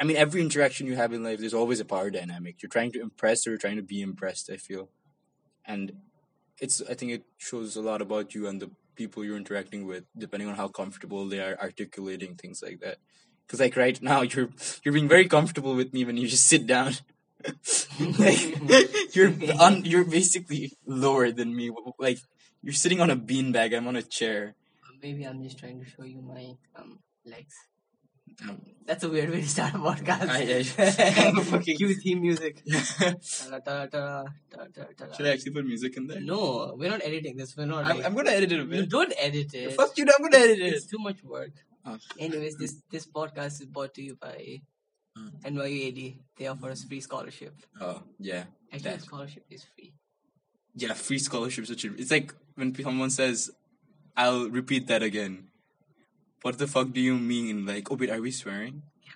I mean, every interaction you have in life, there's always a power dynamic. You're trying to impress or you're trying to be impressed, I feel. And I think it shows a lot about you and the people you're interacting with, depending on how comfortable they are articulating things like that. Because, like, right now, you're being very comfortable with me when you just sit down. Like, you're basically lower than me. Like, you're sitting on a beanbag. I'm on a chair. Maybe I'm just trying to show you my legs. That's a weird way to start a podcast. Cue theme music. Should I actually put music in there? No, we're not editing this. I'm going to edit it a bit. You don't edit it. Fuck you, I'm going to edit it. It's too much work. Oh. Anyways, this podcast is brought to you by NYUAD. They offer us free scholarship. Oh, yeah. Actually, scholarship is free. Yeah, free scholarships. It's like when someone says, I'll repeat that again. What the fuck do you mean? Like, oh, wait, are we swearing? Yeah.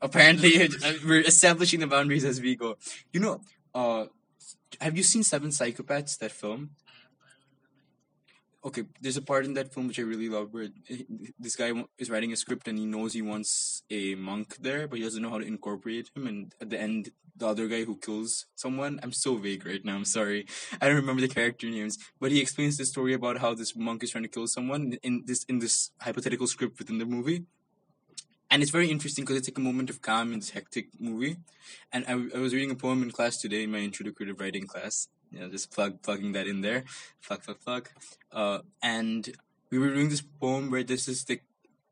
Apparently, we're establishing the boundaries as we go. You know, have you seen Seven Psychopaths, that film? Okay, there's a part in that film which I really love where this guy is writing a script and he knows he wants a monk there, but he doesn't know how to incorporate him. And at the end, the other guy who kills someone, I'm so vague right now, I'm sorry. I don't remember the character names, but he explains the story about how this monk is trying to kill someone in this hypothetical script within the movie. And it's very interesting because it's like a moment of calm in this hectic movie. And I was reading a poem in class today, in my intro to creative writing class. You know, just plugging that in there. Plug. And we were doing this poem where this is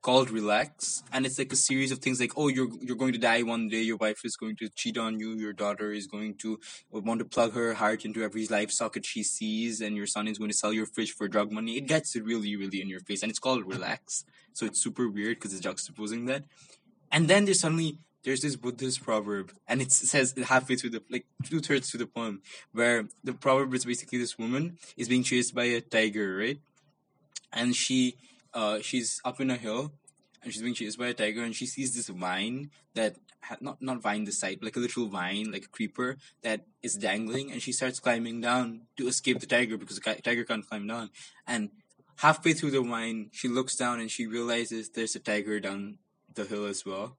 called Relax. And it's like a series of things like, oh, you're going to die one day. Your wife is going to cheat on you. Your daughter is going to want to plug her heart into every life socket she sees. And your son is going to sell your fish for drug money. It gets really, really in your face. And it's called Relax. So it's super weird because it's juxtaposing that. And then there's this Buddhist proverb, and it says halfway through two-thirds through the poem, where the proverb is basically this woman is being chased by a tiger, right? And she's up in a hill, and she's being chased by a tiger, and she sees this vine that, not vine the site, like a literal vine, like a creeper, that is dangling, and she starts climbing down to escape the tiger, because the tiger can't climb down. And halfway through the vine, she looks down, and she realizes there's a tiger down the hill as well.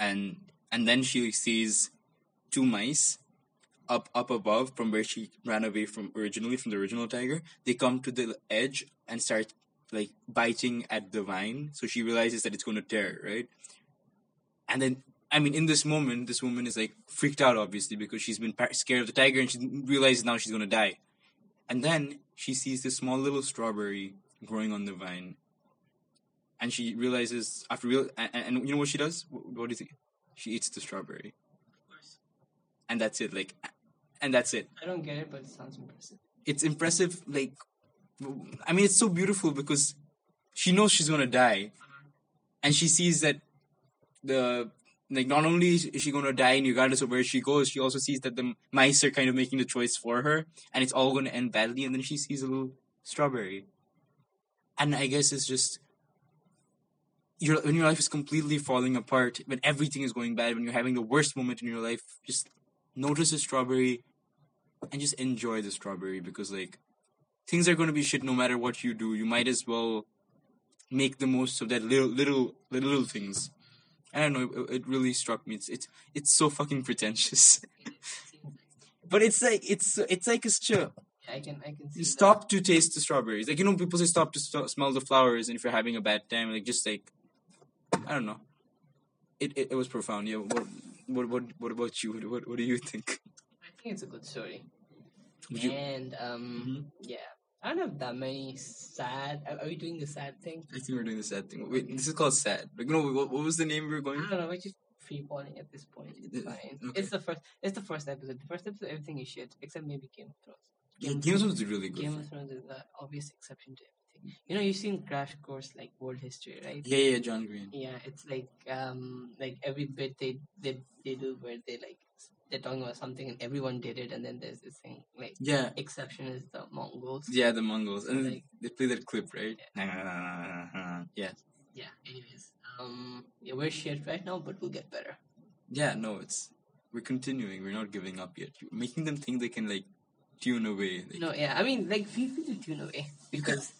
And then she sees two mice up above from where she ran away from the original tiger. They come to the edge and start like biting at the vine. So she realizes that it's going to tear, right? And then, I mean, in this moment, this woman is like freaked out, obviously, because she's been scared of the tiger and she realizes now she's going to die. And then she sees this small little strawberry growing on the vine. And she realizes and you know what she does? What do you think? She eats the strawberry. Of course. And that's it. I don't get it, but it sounds impressive. It's impressive. Like, I mean, it's so beautiful because she knows she's gonna die, and she sees that not only is she gonna die, and regardless of where she goes, she also sees that the mice are kind of making the choice for her, and it's all gonna end badly. And then she sees a little strawberry, and I guess it's just. When your life is completely falling apart, when everything is going bad, when you're having the worst moment in your life, just notice the strawberry and just enjoy the strawberry because, like, things are going to be shit no matter what you do. You might as well make the most of that little things. I don't know. It really struck me. It's so fucking pretentious. But it's like a stir. I can see. You stop that. To taste the strawberries. Like, you know, people say stop to smell the flowers, and if you're having a bad time, like, just, like, I don't know. It was profound. Yeah. What about you? What do you think? I think it's a good story. Yeah. I don't have that many sad. Are we doing the sad thing? I think we're doing the sad thing. Wait, this is called sad. Like, no, what was the name we were going? I don't know. We're just freeballing at this point. It's fine. Okay. It's the first episode. The first episode, everything is shit except maybe Game of Thrones. Game of Thrones is really good. Game of Thrones is the obvious exception to everything. You know, you've seen Crash Course, like, world history, right? Yeah, John Green. Yeah, it's like every bit they do where they're talking about something and everyone did it, and then there's this thing, like, yeah. Exception is the Mongols. Yeah, the Mongols. And like, they play that clip, right? Yeah. Yeah, anyways. Yeah, we're shit right now, but we'll get better. Yeah, no, we're continuing. We're not giving up yet. You're making them think they can, like, tune away. Like. No, yeah. I mean, like, feel free to tune away. Because...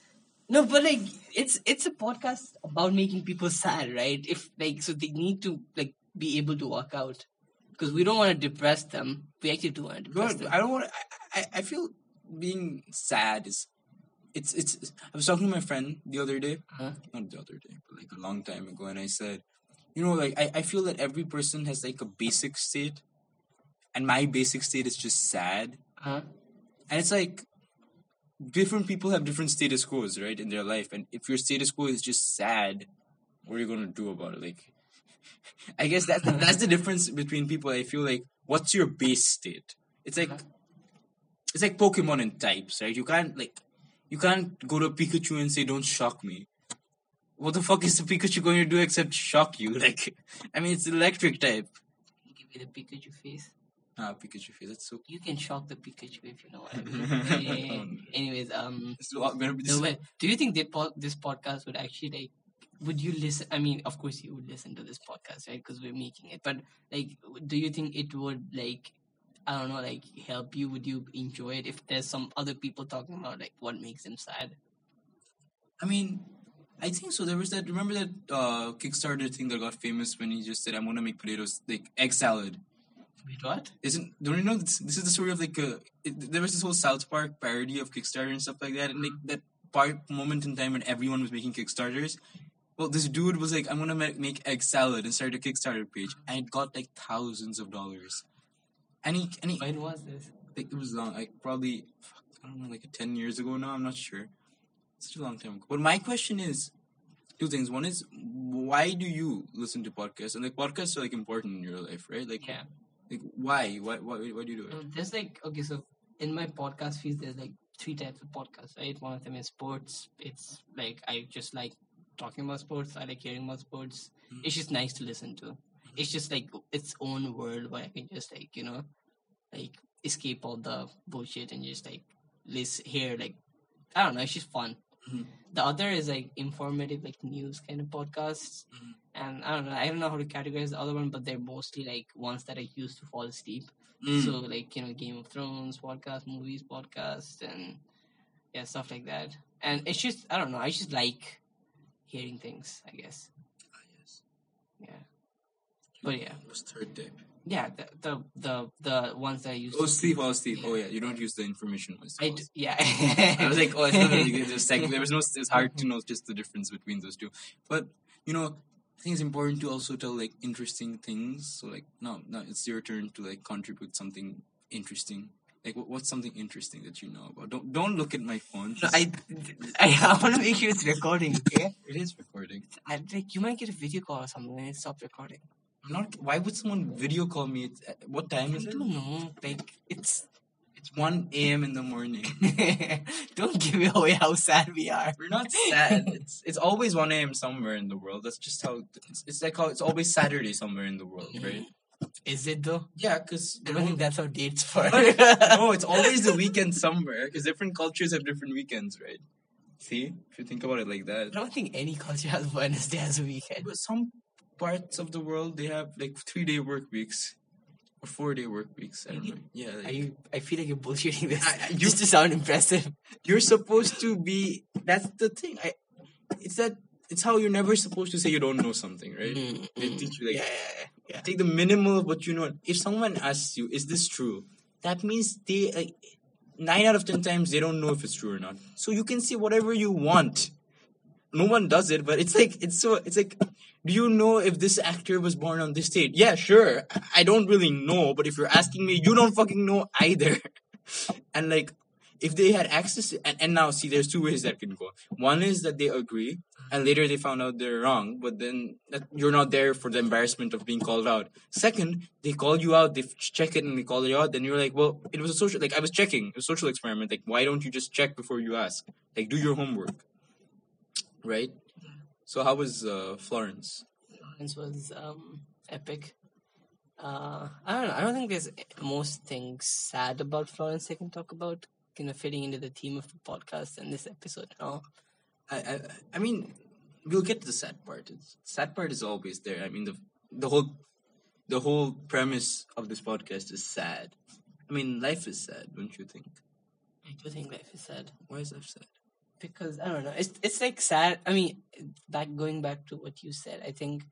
No, but, like, it's a podcast about making people sad, right? If, like, so they need to, like, be able to walk out, because we don't want to depress them. We actually do want to depress them. I don't want. I feel being sad is. It's. I was talking to my friend the other day, not the other day, but like a long time ago, and I said, you know, like I feel that every person has like a basic state, and my basic state is just sad, and it's like different people have different status quos, right, in their life, and if your status quo is just sad, what are you gonna do about it? Like, I guess that's the difference between people. I feel like, what's your base state? It's like Pokemon and types, right? You can't go to Pikachu and say, don't shock me. What the fuck is the Pikachu going to do except shock you? Like, I mean, it's electric type. Can you give me the Pikachu face? Ah, Pikachu face, that's so cool. You can shock the Pikachu if you know what I mean. Anyways, do you think this podcast would actually, like, would you listen? I mean, of course you would listen to this podcast, right? Because we're making it. But, like, do you think it would, like, I don't know, like, help you? Would you enjoy it if there's some other people talking about, like, what makes them sad? I mean, I think so. There was that, remember that Kickstarter thing that got famous when he just said, I'm going to make potatoes, like, egg salad. Wait, what? Don't you know, this is the story of, like, there was this whole South Park parody of Kickstarter and stuff like that, and, like, that moment in time when everyone was making Kickstarters. Well, this dude was like, I'm going to make egg salad, and started a Kickstarter page, and it got, like, thousands of dollars. And he, when was this? Like, it was long, like probably, I don't know, like 10 years ago now, I'm not sure. Such a long time ago. But my question is, two things. One is, why do you listen to podcasts? And, like, podcasts are, like, important in your life, right? Like, yeah. Like, why do you do it? There's, like, okay, so in my podcast feed, there's, like, three types of podcasts, right? One of them is sports. It's, like, I just like talking about sports. I like hearing about sports. Mm-hmm. It's just nice to listen to. It's just, like, its own world where I can just, like, you know, like, escape all the bullshit and just, like, listen here, like, I don't know, it's just fun. Mm-hmm. The other is, like, informative, like, news kind of podcasts. Mm-hmm. And I don't know how to categorize the other one, but they're mostly, like, ones that I used to fall asleep. Mm-hmm. So, like, you know, Game of Thrones podcast, movies podcast, and, yeah, stuff like that. And it's just, I don't know, I just like hearing things, I guess. Ah, yes. Yeah. But yeah, it was third tip. Yeah, the ones that I used. Oh, Steve. Yeah. Oh, yeah. You don't use the information list. Yeah. I was like, oh, it's not really good. There was no. It's hard to know just the difference between those two. But you know, I think it's important to also tell, like, interesting things. So, like, no, it's your turn to, like, contribute something interesting. Like, what's something interesting that you know about? Don't look at my phone. No, I want to make sure it's recording. Okay. It is recording. I like you might get a video call or something and it stops recording. Why would someone video call me? What time is it? I don't know. Like, it's 1 a.m. in the morning. Don't give away how sad we are. We're not sad. It's always 1 a.m. somewhere in the world. That's just how... It's like how it's always Saturday somewhere in the world, right? Is it though? Yeah, because... I don't think that's how dates work. No, it's always the weekend somewhere, because different cultures have different weekends, right? See? If you think about it like that. I don't think any culture has Wednesday as a weekend. But some... parts of the world, they have, like, 3-day work weeks or 4-day work weeks. I don't know. Yeah, like, I feel like you're bullshitting this just to sound impressive. You're supposed to be. That's the thing. It's how you're never supposed to say you don't know something, right? Mm-hmm. They teach you, like, yeah. Take the minimal of what you know. If someone asks you, "Is this true?" that means they 9 out of 10 times they don't know if it's true or not. So you can say whatever you want. No one does it, but it's like. Do you know if this actor was born on this date? Yeah, sure. I don't really know, but if you're asking me, you don't fucking know either. And, like, if they had access... And now, see, there's two ways that can go. One is that they agree, and later they found out they're wrong, but then that you're not there for the embarrassment of being called out. Second, they call you out, they check it, and they call you out, then you're like, well, it was a social... Like, I was checking. It was a social experiment. Like, why don't you just check before you ask? Like, do your homework. Right? So how was Florence? Florence was epic. I don't know. I don't think there's most things sad about Florence I can talk about, kind of fitting into the theme of the podcast and this episode. No? I mean, we'll get to the sad part. Sad part is always there. I mean, the whole premise of this podcast is sad. I mean, life is sad, don't you think? I do think life is sad. Why is life sad? Because, I don't know, it's like sad. I mean, going back to what you said, I think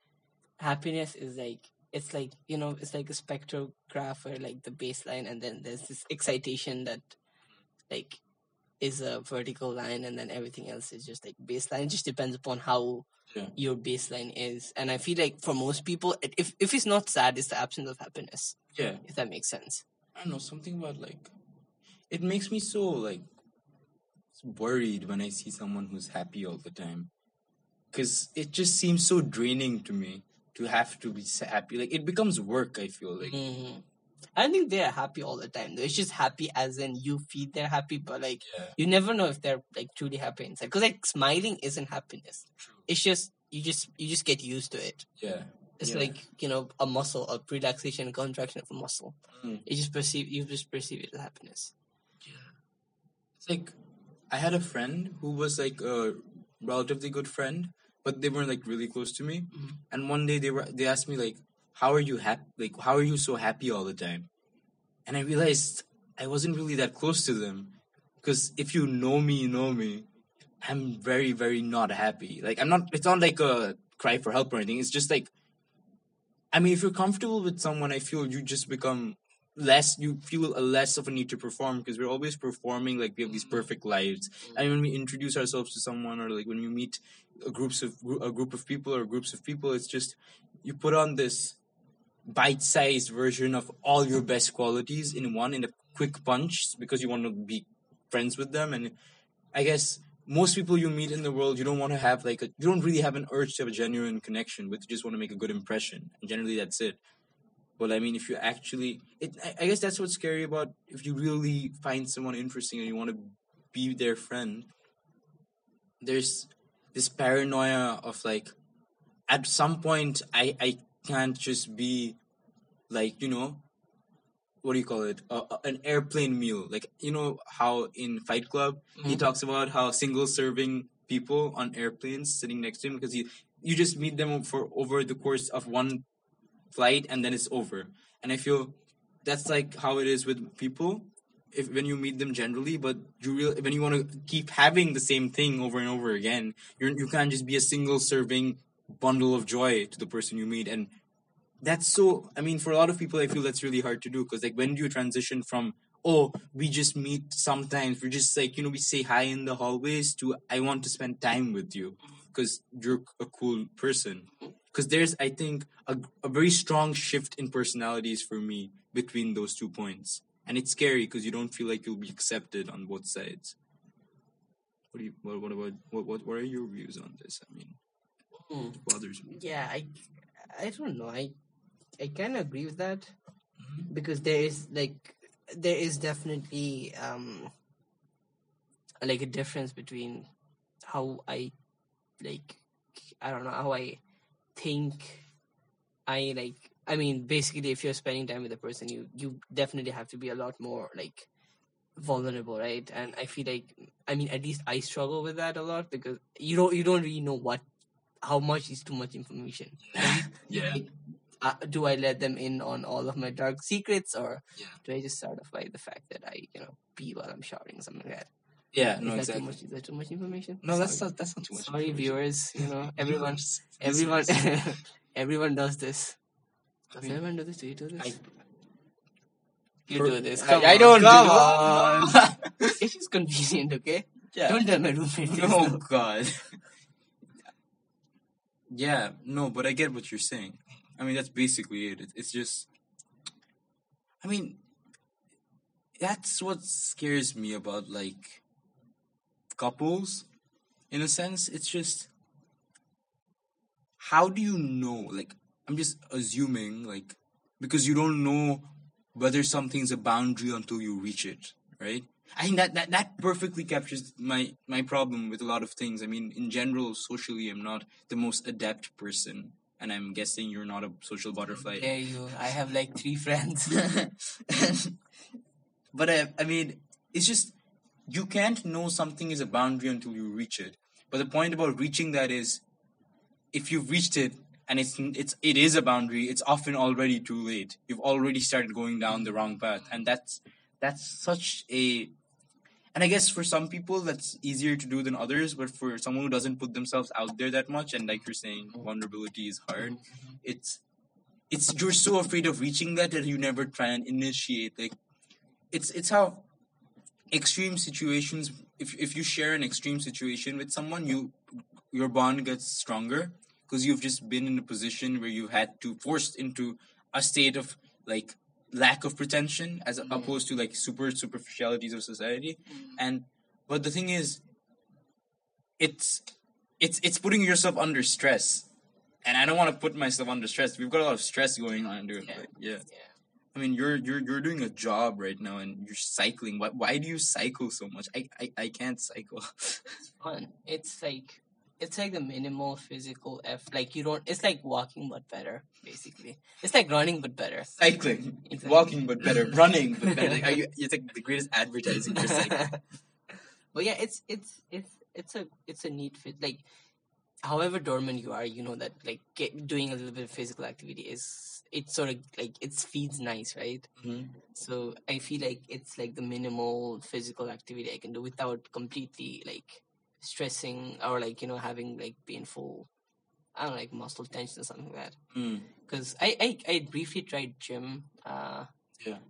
happiness is like, it's like, you know, it's like a spectrograph or like the baseline, and then there's this excitation that like is a vertical line, and then everything else is just like baseline. It just depends upon how your baseline is. And I feel like for most people, if it's not sad, it's the absence of happiness. Yeah. If that makes sense. I don't know, something about like, it makes me so like worried when I see someone who's happy all the time. Because it just seems so draining to me to have to be happy. Like, it becomes work, I feel like. Mm-hmm. I don't think they're happy all the time, though. It's just happy as in you feel they're happy, but, like, you never know if they're, like, truly happy inside. Because, like, smiling isn't happiness. True. It's just, you just get used to it. Yeah. It's like, you know, a muscle, a relaxation, a contraction of a muscle. Mm. You just perceive it as happiness. Yeah. It's like, I had a friend who was, like, a relatively good friend, but they weren't like really close to me. Mm-hmm. And one day they asked me like, how are you so happy all the time? And I realized I wasn't really that close to them, because if you know me, I'm very, very not happy. Like, I'm not, it's not like a cry for help or anything. It's just like, I mean, if you're comfortable with someone, I feel you just become less, you feel less of a need to perform, because we're always performing like we have these perfect lives. And when we introduce ourselves to someone, or like when you meet groups of people, it's just you put on this bite-sized version of all your best qualities in a quick punch, because you want to be friends with them. And I guess most people you meet in the world, you don't want to have like you don't really have an urge to have a genuine connection with. You just want to make a good impression, and generally that's it. Well, I mean, if you actually... I guess that's what's scary about if you really find someone interesting and you want to be their friend. There's this paranoia of, like, at some point, I can't just be, like, you know, what do you call it? An airplane meal. Like, you know how in Fight Club, he talks about how single-serving people on airplanes sitting next to him, because you just meet them for over the course of one flight, and then it's over. And I feel that's like how it is with people when you meet them generally, but when you want to keep having the same thing over and over again, you can't just be a single serving bundle of joy to the person you meet. And that's so, I mean, for a lot of people, I feel that's really hard to do, because like when you transition from, oh, we just meet sometimes, we're just like, you know, we say hi in the hallways, to I want to spend time with you because you're a cool person. Because there's, I think, a very strong shift in personalities for me between those 2 points. And it's scary because you don't feel like you'll be accepted on both sides. What are your views on this? I mean, it bothers me. Yeah, I don't know. I kind of agree with that, because there is definitely like a difference between how I like, I don't know, how I think I like. I mean, basically, if you're spending time with a person, you definitely have to be a lot more like vulnerable, right? And I feel like, I mean, at least I struggle with that a lot, because you don't really know how much is too much information. Yeah. Like, do I let them in on all of my dark secrets, or do I just start off by the fact that I, you know, pee while I'm shouting, something like that? Yeah, no, exactly. Is that too much information? No, that's not too much. Sorry, viewers. You know, everyone does this. Everyone do this? Do you do this? You do this. I don't. Come on. It's just convenient, okay? Yeah. Don't tell my roommate this. Oh God. Yeah, no, but I get what you're saying. I mean, that's basically it. It's just, I mean, that's what scares me about like couples, in a sense. It's just, how do you know? Like, I'm just assuming, like, because you don't know whether something's a boundary until you reach it, right? I think that perfectly captures my problem with a lot of things. I mean, in general, socially, I'm not the most adept person, and I'm guessing you're not a social butterfly. There you. I have like 3 friends. But I mean, it's just, you can't know something is a boundary until you reach it. But the point about reaching that is, if you've reached it and it is a boundary, it's often already too late. You've already started going down the wrong path, and that's such a. And I guess for some people that's easier to do than others, but for someone who doesn't put themselves out there that much, and like you're saying, vulnerability is hard. It's it's you're so afraid of reaching that you never try and initiate. Like, it's how extreme situations. If you share an extreme situation with someone, your bond gets stronger because you've just been in a position where you had to forced into a state of like lack of pretension as opposed to like superficialities of society. But the thing is, it's putting yourself under stress, and I don't want to put myself under stress. We've got a lot of stress going on, dude. Yeah. I mean, you're doing a job right now, and you're cycling. Why do you cycle so much? I can't cycle. It's fun. It's like the minimal physical effort. Like, you don't. It's like walking but better, basically. It's like running but better. Cycling, exactly. Walking but better, running but better. Like, it's like the greatest advertising for cycling. But yeah, it's a neat fit. Like, however dormant you are, you know that like doing a little bit of physical activity is, it sort of like, it feeds nice, right? Mm-hmm. So I feel like it's like the minimal physical activity I can do without completely like stressing or like, you know, having like painful, I don't know, like muscle tension or something like that. Because I briefly tried gym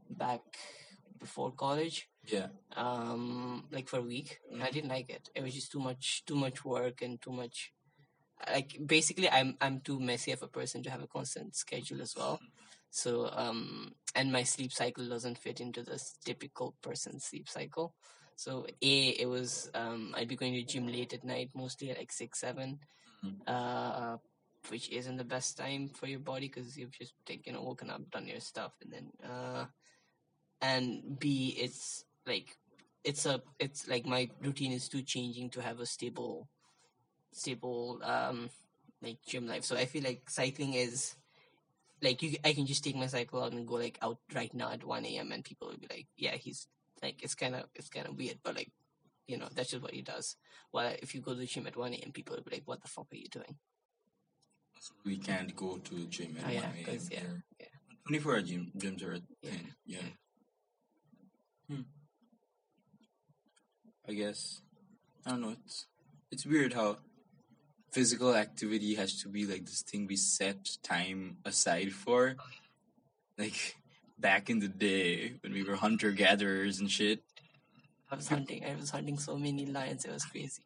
back before college. Yeah. Like for a week. Mm-hmm. I didn't like it. It was just too much work and too much. Like, basically, I'm too messy of a person to have a constant schedule as well. So, and my sleep cycle doesn't fit into this typical person's sleep cycle. So, it was, I'd be going to gym late at night, mostly at like 6, 7, which isn't the best time for your body because you've just, like, you know, woken up, done your stuff, and then, and B, it's like, it's like my routine is too changing to have a stable like gym life. So I feel like cycling is like, I can just take my cycle out and go like out right now at 1 a.m. and people will be like, yeah, he's like, it's kind of weird, but like, you know, that's just what he does. Well, if you go to the gym at 1 a.m. people will be like, what the fuck are you doing? We can't go to the gym at 1 a.m. Yeah, yeah. 24-hour gyms are at 10. I guess, I don't know, it's weird how physical activity has to be like this thing we set time aside for. Like, back in the day when we were hunter-gatherers and shit. I was hunting so many lions, it was crazy.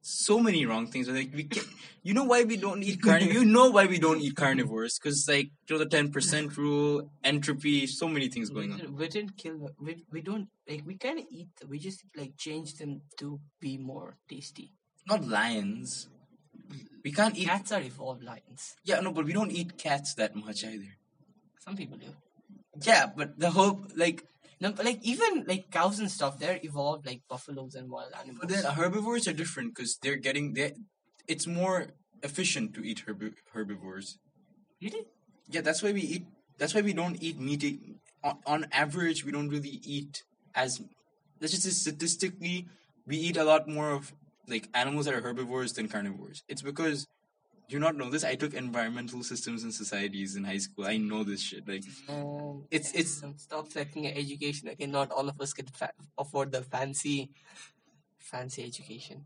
So many wrong things. Like, we can't, you know why we don't eat carnivores? You know why we don't eat carnivores? Because, like, the 10% rule, entropy, so many things going on. We didn't kill them. We don't, like, we kind of eat them. We just, like, change them to be more tasty. Not lions. We can't eat. Cats are evolved lions. Yeah, no, but we don't eat cats that much either. Some people do. Yeah, but the whole, like, no, but like even like cows and stuff, they're evolved like buffaloes and wild animals. But then herbivores are different because they're getting there. It's more efficient to eat herbivores. Really? Yeah, that's why we eat. That's why we don't eat meat. On average, we don't really eat as. That's just statistically, we eat a lot more of like animals that are herbivores than carnivores. It's because, do you not know this? I took environmental systems and societies in high school. I know this shit. Like, it's stop selecting your education. Okay, not all of us can afford the fancy education.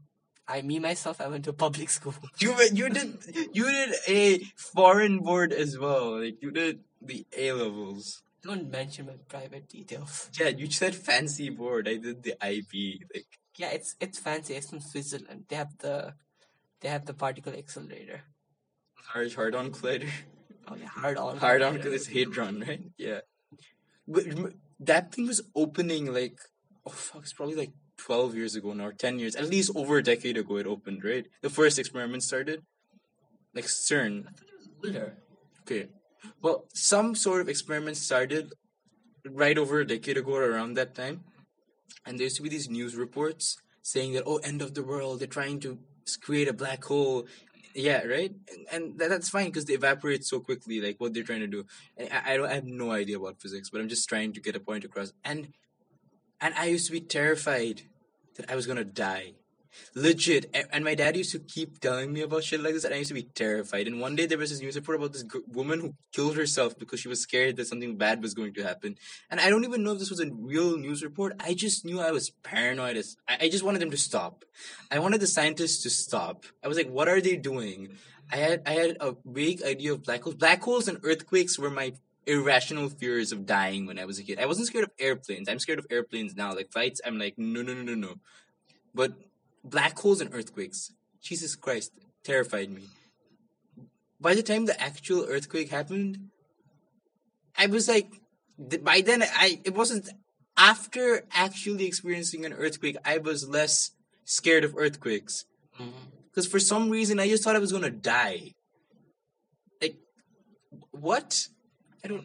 I went to public school. You did a foreign board as well. Like, you did the A levels. Don't mention my private details. Yeah, you said fancy board. I did the IB. Like, yeah, it's fancy. It's from Switzerland. They have the particle accelerator. Hard-on collider. Oh, yeah, hard-on. Hard-on collider is hadron, right? Yeah. But that thing was opening like, it's probably like 12 years ago now, or 10 years. At least over a decade ago it opened, right? The first experiment started. Like CERN. I thought it was older. Okay. Well, some sort of experiment started right over a decade ago or around that time. And there used to be these news reports saying that, end of the world, they're trying to create a black hole, yeah, right? And that's fine because they evaporate so quickly, like what they're trying to do. And I have no idea about physics, but I'm just trying to get a point across. And I used to be terrified that I was gonna die, legit. And my dad used to keep telling me about shit like this, and I used to be terrified. And one day there was this news report about this woman who killed herself because she was scared that something bad was going to happen. And I don't even know if this was a real news report. I just knew I was paranoid. I just wanted them to stop. I wanted the scientists to stop. I was like, what are they doing? I had a vague idea of black holes. Black holes and earthquakes were my irrational fears of dying when I was a kid. I wasn't scared of airplanes. I'm scared of airplanes now. Like flights, I'm like, no. But black holes and earthquakes, Jesus Christ, terrified me. By the time the actual earthquake happened, I was like, by then, it wasn't, after actually experiencing an earthquake, I was less scared of earthquakes. Because for some reason, I just thought I was going to die. Like, what? I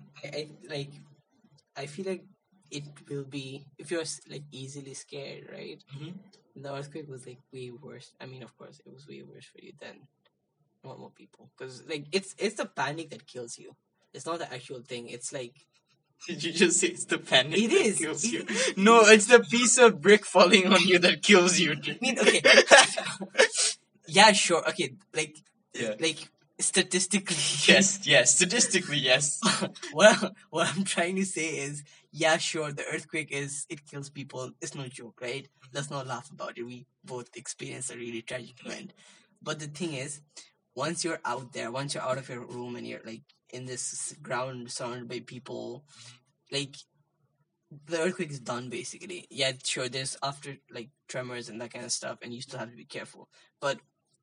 feel like it will be, if you're like easily scared, right? Mm-hmm. The earthquake was like way worse. I mean, of course, it was way worse for you than normal people. Because like, it's the panic that kills you. It's not the actual thing. It's like... Did you just say it's the panic that kills you? No, it's the piece of brick falling on you that kills you. I mean, okay. Yeah, sure. Okay, like... Statistically, yes. Statistically, yes. What I'm trying to say is, yeah, sure, the earthquake it kills people. It's no joke, right? Let's not laugh about it. We both experienced a really tragic event. But the thing is, once you're out there, once you're out of your room and you're like in this ground surrounded by people, like the earthquake is done basically. Yeah, sure. There's after like tremors and that kind of stuff, and you still have to be careful. But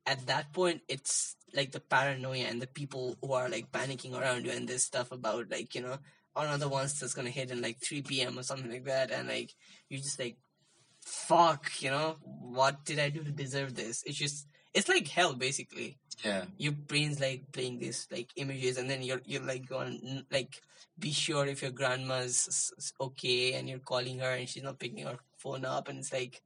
at that point, it's like the paranoia and the people who are like panicking around you and this stuff about like, you know, another one's that's gonna hit in like 3 p.m. or something like that, and like you're just like, fuck, you know, what did I do to deserve this? It's just, it's like hell basically. Yeah, your brain's like playing these like images, and then you're like going like, be sure if your grandma's okay, and you're calling her and she's not picking her phone up, and it's like,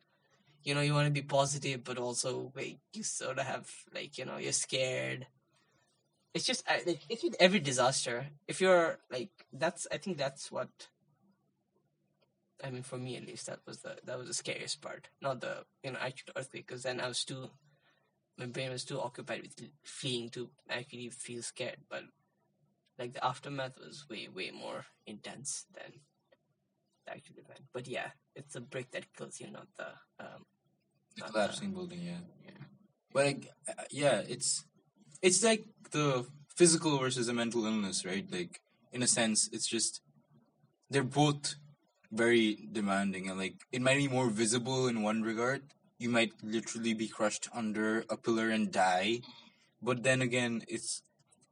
you know, you want to be positive, but also, like, you sort of have, like, you know, you're scared. It's just, like, it's with every disaster. If you're, like, I think that's what, I mean, for me at least, that was the scariest part. Not the, you know, actual earthquake, because then my brain was too occupied with fleeing to actually feel scared. But, like, the aftermath was way, way more intense than the actual event. But, yeah. It's a brick that kills you, not the collapsing building, yeah. But, like, yeah, it's like the physical versus the mental illness, right? Like, in a sense, it's just, they're both very demanding. And, like, it might be more visible in one regard. You might literally be crushed under a pillar and die. But then again, it's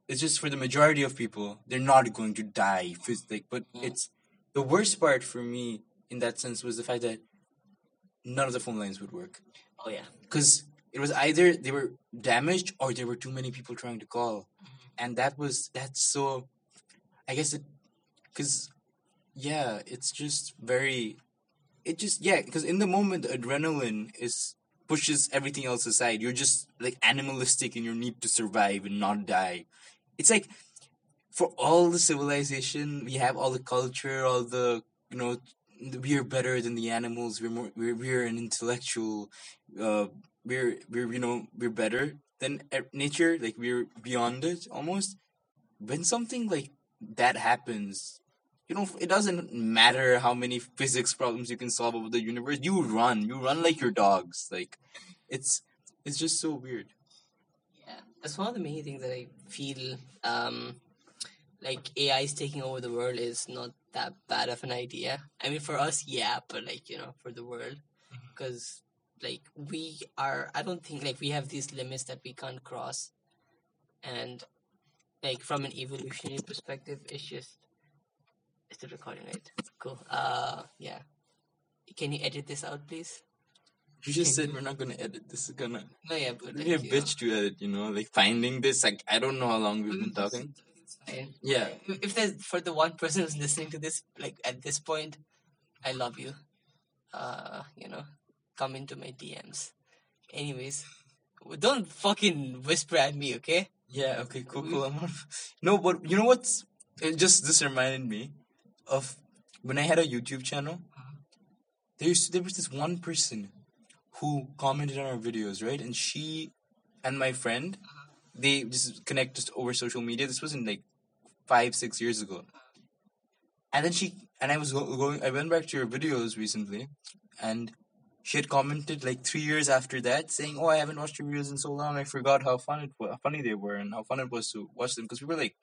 just for the majority of people, they're not going to die. It's the worst part for me, in that sense, was the fact that none of the phone lines would work. Oh, yeah. Because it was either they were damaged or there were too many people trying to call. Mm-hmm. And that's so, I guess it's just very, because in the moment, the adrenaline pushes everything else aside. You're just, like, animalistic in your need to survive and not die. It's like, for all the civilization, we have all the culture, all the, you know, we are better than the animals. We're an intellectual. We're better than nature. Like, we're beyond it almost. When something like that happens, you know, it doesn't matter how many physics problems you can solve over the universe. You run like your dogs. Like, it's just so weird. Yeah, that's one of the main things that I feel. Like, AI is taking over the world is not that bad of an idea. I mean, for us, yeah, but, like, you know, for the world. Because, like, we are... I don't think, like, we have these limits that we can't cross. And, like, from an evolutionary perspective, it's just... It's the recording, right? Cool. Yeah. Can you edit this out, please? You just said we're not going to edit this. No, yeah, but... We're a bitch to edit, you know? Like, finding this, like, I don't know how long we've been talking. Yeah. If there's for the one person who's listening to this, like at this point, I love you. You know, come into my DMs. Anyways, don't fucking whisper at me, okay? Yeah. Okay. Cool. No, but you know what's? This reminded me of when I had a YouTube channel. There was this one person who commented on our videos, right? And she and my friend. They just connect just over social media. This wasn't like 5-6 years ago. And then I went back to her videos recently, and she had commented like 3 years after that saying, oh, I haven't watched your videos in so long. I forgot how funny they were and how fun it was to watch them. Because we were like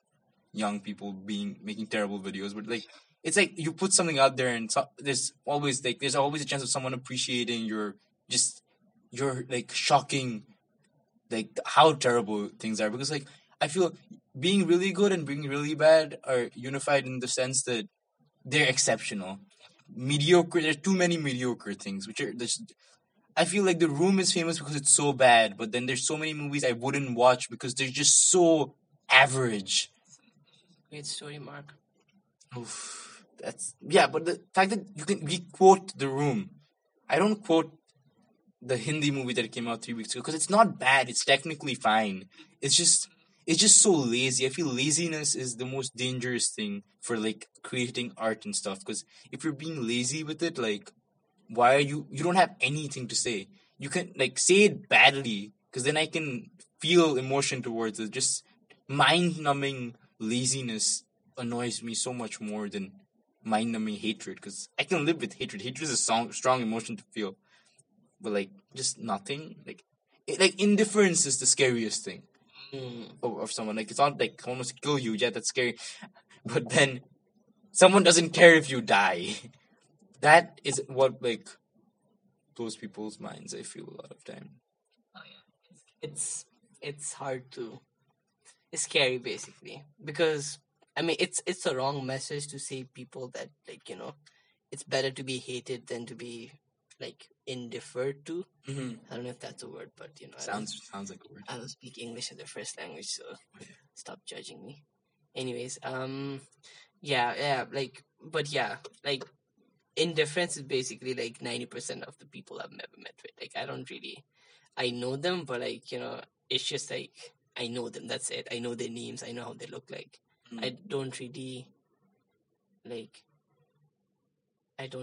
young people making terrible videos. But like, it's like you put something out there and there's always a chance of someone appreciating your like shocking, like how terrible things are. Because like, I feel being really good and being really bad are unified in the sense that they're exceptional. Mediocre, there are too many mediocre things, which are just, I feel like The Room is famous because it's so bad, but then there's so many movies I wouldn't watch because they're just so average. Great story, Mark. Oof, but the fact that we quote The Room, I don't quote the Hindi movie that came out 3 weeks ago because it's not bad, it's technically fine. It's just so lazy. I feel laziness is the most dangerous thing for, like, creating art and stuff. Because if you're being lazy with it, like, why are you don't have anything to say. You can, like, say it badly. Because then I can feel emotion towards it. Just mind-numbing laziness annoys me so much more than mind-numbing hatred. Because I can live with hatred. Hatred is a strong emotion to feel. But, like, just nothing. Like indifference is the scariest thing. Of someone, like, it's not like someone wants to kill you, yeah, that's scary, but then someone doesn't care if you die. That is what, like, blows people's minds, I feel, a lot of time. Oh yeah, it's hard to, it's scary basically, because I mean it's a wrong message to say people that, like, you know, it's better to be hated than to be, like, indiffered to. Mm-hmm. I don't know if that's a word, but, you know, sounds like a word. I don't speak English as the first language, so stop judging me. Anyways, like indifference is basically like 90% of the people I've never met with. Like, I know them, but, like, you know, it's just like I know them. That's it. I know their names. I know how they look like. Mm-hmm. I don't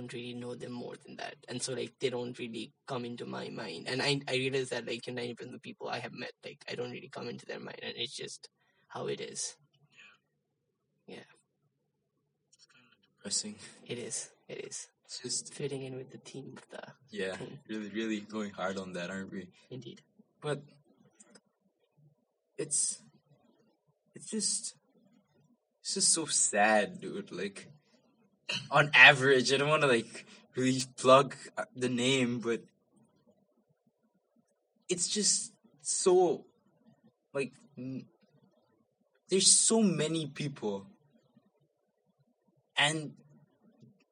really know them more than that. And so, like, they don't really come into my mind. And I realize that, like, 90% of the people I have met, like, I don't really come into their mind. And it's just how it is. Yeah. It's kind of depressing. It is. It's just fitting in with the theme of the... Yeah, thing. Really, really going hard on that, aren't we? Indeed. But it's just so sad, dude. Like... On average, I don't want to, like, really plug the name, but it's just so, like, there's so many people, and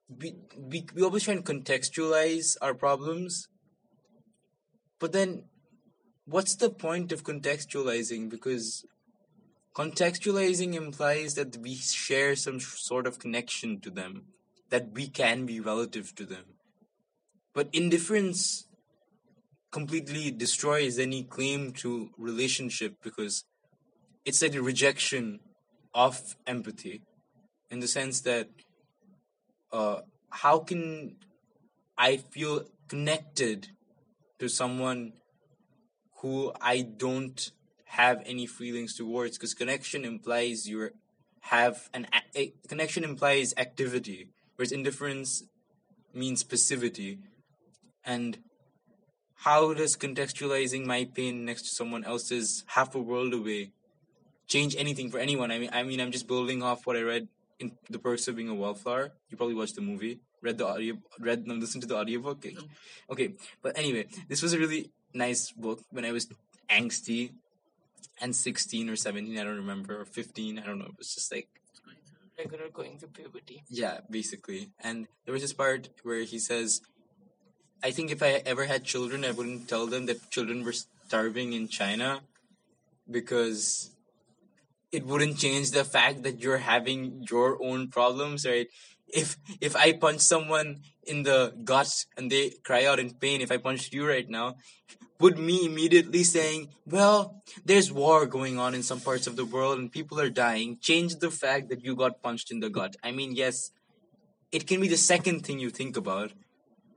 we always try and contextualize our problems, but then what's the point of contextualizing? Because contextualizing implies that we share some sort of connection to them, that we can be relative to them. But indifference completely destroys any claim to relationship because it's like a rejection of empathy in the sense that how can I feel connected to someone who I don't have any feelings towards, because connection implies activity, whereas indifference means passivity. And how does contextualizing my pain next to someone else's half a world away change anything for anyone? I mean, I'm just building off what I read in The Perks of Being a Wildflower. You probably watched the movie, listened to the audiobook. Okay, but anyway, this was a really nice book when I was angsty. And 16 or 17, I don't remember, or 15, I don't know. It was just like... regular going through puberty. Yeah, basically. And there was this part where he says, I think if I ever had children, I wouldn't tell them that children were starving in China because it wouldn't change the fact that you're having your own problems, right? If I punch someone in the gut and they cry out in pain, if I punched you right now... would me immediately saying, well, there's war going on in some parts of the world and people are dying, change the fact that you got punched in the gut? I mean, yes, it can be the second thing you think about,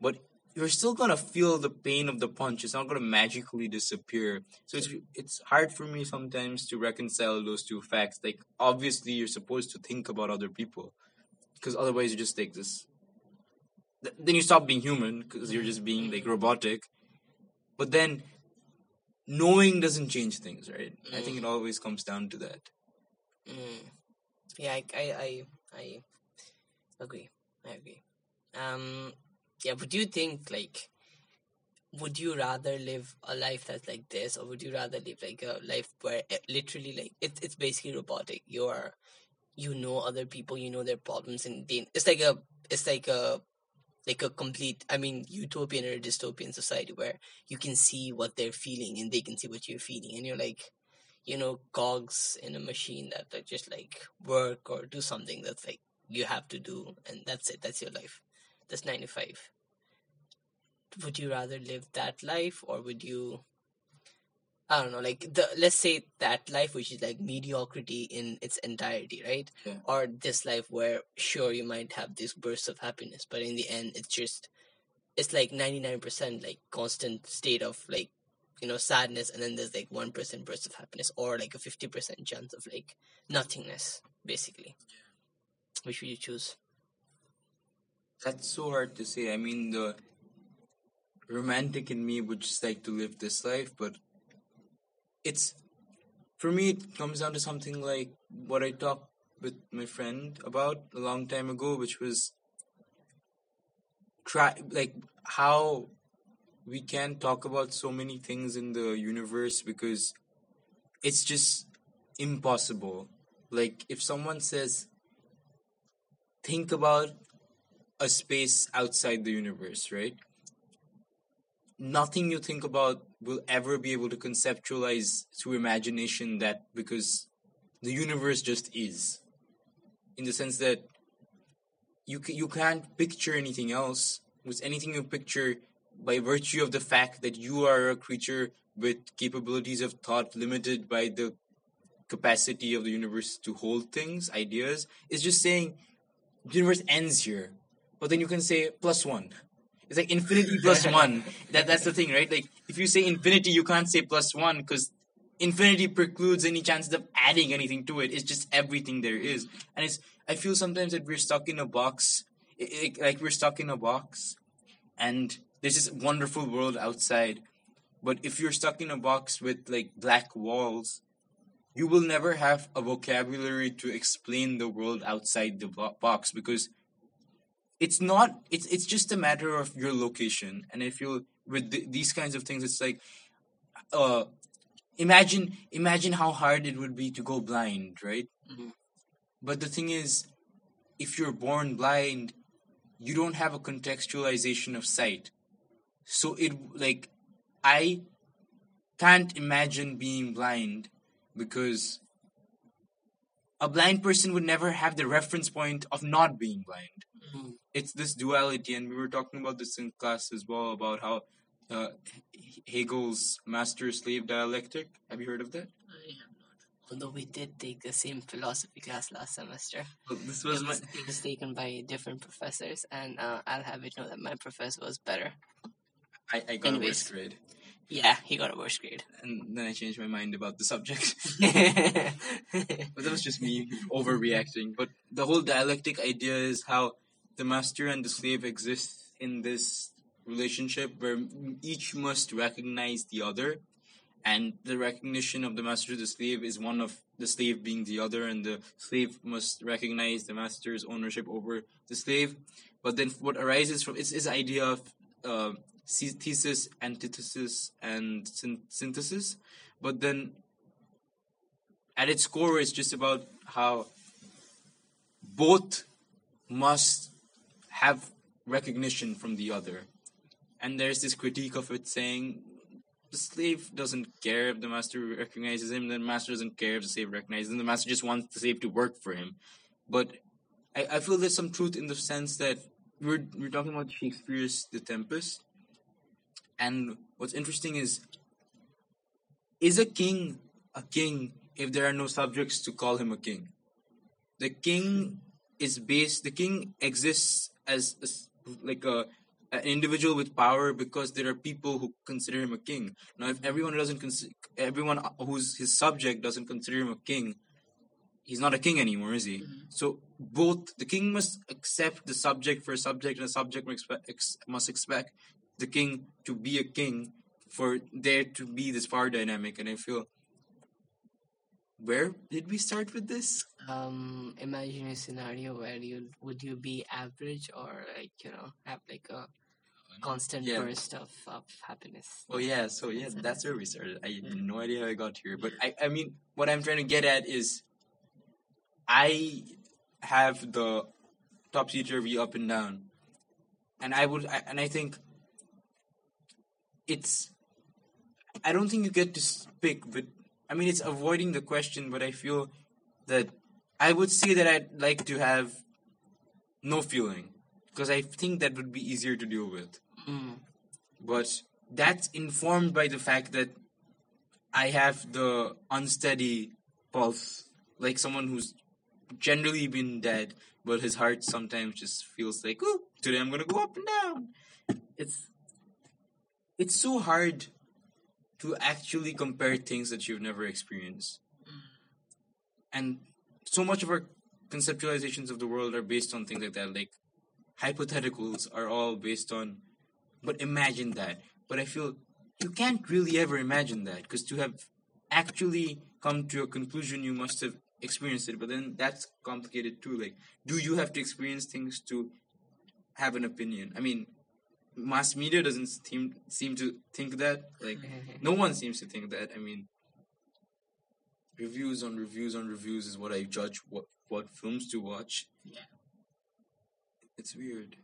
but you're still going to feel the pain of the punch. It's not going to magically disappear. So it's hard for me sometimes to reconcile those two facts. Like, obviously, you're supposed to think about other people because otherwise you're just like this then you stop being human because you're just being like robotic. But then knowing doesn't change things, right? I think it always comes down to that. Yeah, I agree. Yeah, but do you think, like, would you rather live a life that's like this, or would you rather live like a life where literally, like, it's basically robotic? You know other people, you know their problems, and it's like a complete, I mean, utopian or dystopian society where you can see what they're feeling and they can see what you're feeling, and you're like, you know, cogs in a machine that just like work or do something that's like you have to do, and that's it, that's your life. That's 9 to 5. Would you rather live that life, or would you, I don't know, like, let's say that life, which is like mediocrity in its entirety, right? Yeah. Or this life where, sure, you might have these bursts of happiness, but in the end, it's like 99% like constant state of like, you know, sadness, and then there's like 1% burst of happiness, or like a 50% chance of like nothingness, basically. Yeah. Which would you choose? That's so hard to say. I mean, the romantic in me would just like to live this life, but it's, for me, it comes down to something like what I talked with my friend about a long time ago, which was how we can talk about so many things in the universe because it's just impossible. Like, if someone says, think about a space outside the universe, right? Nothing you think about will ever be able to conceptualize through imagination that, because the universe just is, in the sense that you can't picture anything else. With anything you picture, by virtue of the fact that you are a creature with capabilities of thought limited by the capacity of the universe to hold things, ideas, is just saying the universe ends here. But then you can say +1. It's like infinity +1. That's the thing, right? Like, if you say infinity, you can't say +1 because infinity precludes any chances of adding anything to it. It's just everything there is. And I feel sometimes that we're stuck in a box. Like, we're stuck in a box and there's this wonderful world outside. But if you're stuck in a box with like black walls, you will never have a vocabulary to explain the world outside the box, because it's just a matter of your location. And I feel with these kinds of things, it's like, imagine how hard it would be to go blind, right? Mm-hmm. But the thing is, if you're born blind, you don't have a contextualization of sight. So I can't imagine being blind, because a blind person would never have the reference point of not being blind. Mm-hmm. It's this duality, and we were talking about this in class as well, about how Hegel's master-slave dialectic. Have you heard of that? I have not. Although we did take the same philosophy class last semester. Well, it was taken by different professors, and I'll have it know that my professor was better. I got a worse grade. Yeah, he got a worse grade. And then I changed my mind about the subject. But that was just me overreacting. But the whole dialectic idea is how the master and the slave exist in this relationship where each must recognize the other, and the recognition of the master to the slave is one of the slave being the other, and the slave must recognize the master's ownership over the slave. But then what arises from it's this idea of thesis, antithesis, and synthesis. But then at its core, it's just about how both must have recognition from the other. And there's this critique of it saying the slave doesn't care if the master recognizes him, the master doesn't care if the slave recognizes him, the master just wants the slave to work for him. But I feel there's some truth in the sense that we're talking about Shakespeare's The Tempest, and what's interesting is a king if there are no subjects to call him a king? The king exists as an individual with power because there are people who consider him a king. Now, if everyone who's his subject doesn't consider him a king, he's not a king anymore, is he? Mm-hmm. So both the king must accept the subject for a subject, and the subject must expect the king to be a king for there to be this power dynamic. And I feel, where did we start with this? Imagine a scenario where would you be average or have a constant burst of happiness. Oh yeah, so yeah, that's where we started. I had no idea how I got here, but I mean, what I'm trying to get at is, I have the topsy-turvy up and down, and I think it's, I don't think you get to pick, but I mean, it's avoiding the question, but I feel that I would say that I'd like to have no feeling, because I think that would be easier to deal with. Mm. But that's informed by the fact that I have the unsteady pulse, like someone who's generally been dead, but his heart sometimes just feels like, oh, today I'm going to go up and down. It's so hard to actually compare things that you've never experienced. And so much of our conceptualizations of the world are based on things like that, like hypotheticals are all based on, but imagine that. But I feel you can't really ever imagine that, because to have actually come to a conclusion, you must have experienced it. But then that's complicated too. Like, do you have to experience things to have an opinion? I mean, mass media doesn't seem to think that. Like, no one seems to think that. I mean, reviews on reviews on reviews is what I judge what films to watch. Yeah. It's weird.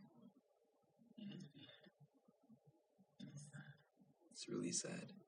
It's really sad.